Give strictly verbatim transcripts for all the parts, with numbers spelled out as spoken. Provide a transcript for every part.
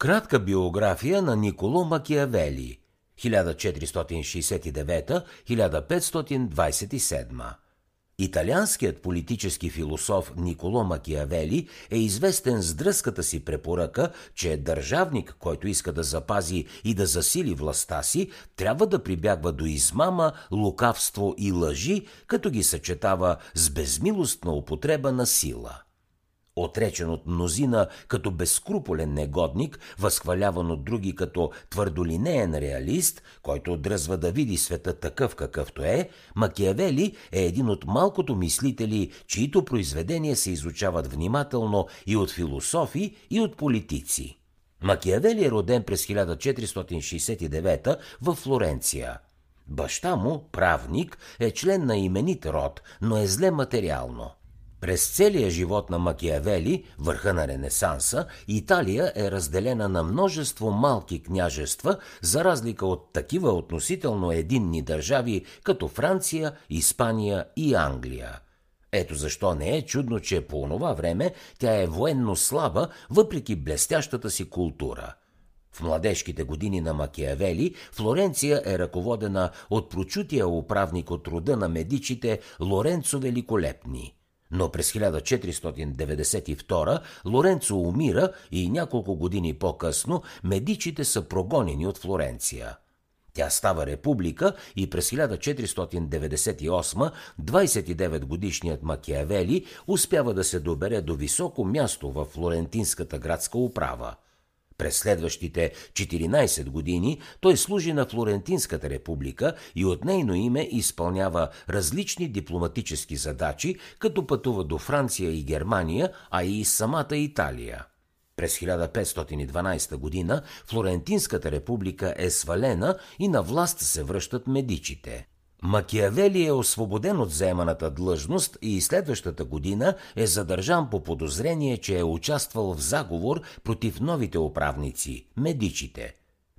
Кратка биография на Николо Макиавели хиляда четиристотин шейсет и девета до хиляда петстотин двадесет и седма. Италианският политически философ Николо Макиавели е известен с дръзката си препоръка, че държавник, който иска да запази и да засили властта си, трябва да прибягва до измама, лукавство и лъжи, като ги съчетава с безмилостна употреба на сила. Отречен от мнозина като безскруполен негодник, възхваляван от други като твърдолинеен реалист, който дръзва да види света такъв какъвто е, Макиавели е един от малкото мислители, чието произведения се изучават внимателно и от философи, и от политици. Макиавели е роден през хиляда четиристотин шейсет и девета във Флоренция. Баща му, правник, е член на именит род, но е зле материално. През целия живот на Макиавели, върха на Ренесанса, Италия е разделена на множество малки княжества, за разлика от такива относително единни държави, като Франция, Испания и Англия. Ето защо не е чудно, че по онова време тя е военно слаба, въпреки блестящата си култура. В младежките години на Макиавели Флоренция е ръководена от прочутия управник от рода на Медичите Лоренцо Великолепни. Но през хиляда четиристотин деветдесет и втора Лоренцо умира и няколко години по-късно Медичите са прогонени от Флоренция. Тя става република и през хиляда четиристотин деветдесет и осма двадесет и девет годишният Макиавели успява да се добере до високо място във флорентинската градска управа. През следващите четиринадесет години той служи на Флорентинската република и от нейно име изпълнява различни дипломатически задачи, като пътува до Франция и Германия, а и самата Италия. През хиляда петстотин и дванадесета година Флорентинската република е свалена и на власт се връщат Медичите. Макиавели е освободен от заеманата длъжност и следващата година е задържан по подозрение, че е участвал в заговор против новите управници – Медичите.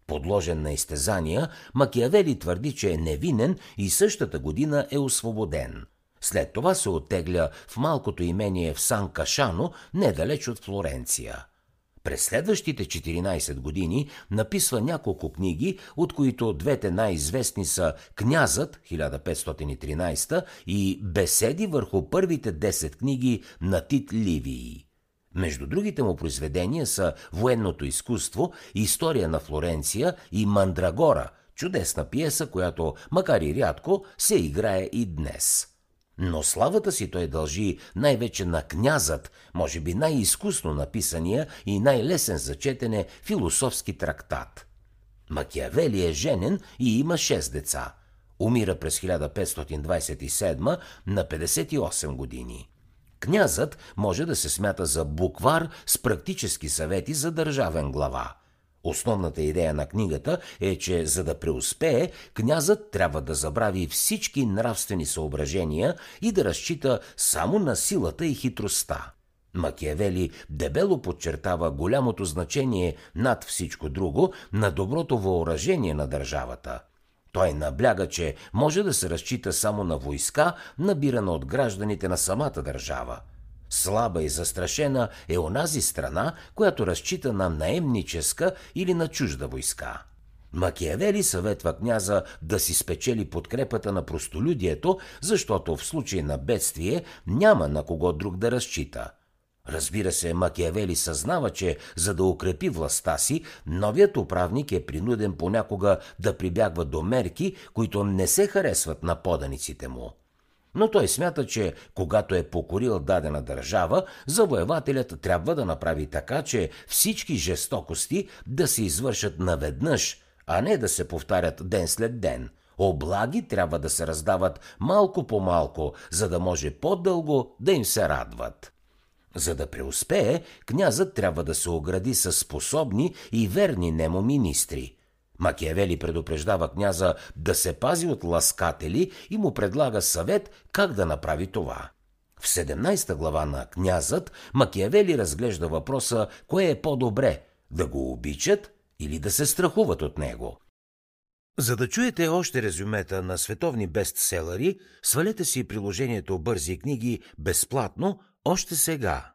Подложен на изтезания, Макиавели твърди, че е невинен и същата година е освободен. След това се оттегля в малкото имение в Сан Кашано, недалеч от Флоренция. През следващите четиринадесет години написва няколко книги, от които двете най-известни са «Князът» хиляда петстотин и тринадесета и «Беседи върху първите десет книги на Тит Ливий». Между другите му произведения са «Военното изкуство», «История на Флоренция» и «Мандрагора» – чудесна пиеса, която, макар и рядко, се играе и днес. Но славата си той дължи най-вече на «Князът», може би най-изкусно написания и най-лесен за четене философски трактат. Макиавели е женен и има шест деца. Умира през хиляда петстотин двадесет и седма на петдесет и осем години. «Князът» може да се смята за буквар с практически съвети за държавен глава. Основната идея на книгата е, че за да преуспее, князът трябва да забрави всички нравствени съображения и да разчита само на силата и хитростта. Макиавели дебело подчертава голямото значение над всичко друго на доброто въоръжение на държавата. Той набляга, че може да се разчита само на войска, набирана от гражданите на самата държава. Слаба и застрашена е онази страна, която разчита на наемническа или на чужда войска. Макиавели съветва княза да си спечели подкрепата на простолюдието, защото в случай на бедствие няма на кого друг да разчита. Разбира се, Макиавели съзнава, че за да укрепи властта си, новият управник е принуден понякога да прибягва до мерки, които не се харесват на поданиците му. Но той смята, че когато е покорил дадена държава, завоевателят трябва да направи така, че всички жестокости да се извършат наведнъж, а не да се повтарят ден след ден. Облаги трябва да се раздават малко по малко, за да може по-дълго да им се радват. За да преуспее, князът трябва да се огради със способни и верни нему министри. Макиавели предупреждава княза да се пази от ласкатели и му предлага съвет как да направи това. В седемнадесета глава на «Князът» Макиавели разглежда въпроса кое е по-добре – да го обичат или да се страхуват от него. За да чуете още резюмета на световни бестселери, свалете си приложението «Бързи книги» безплатно още сега.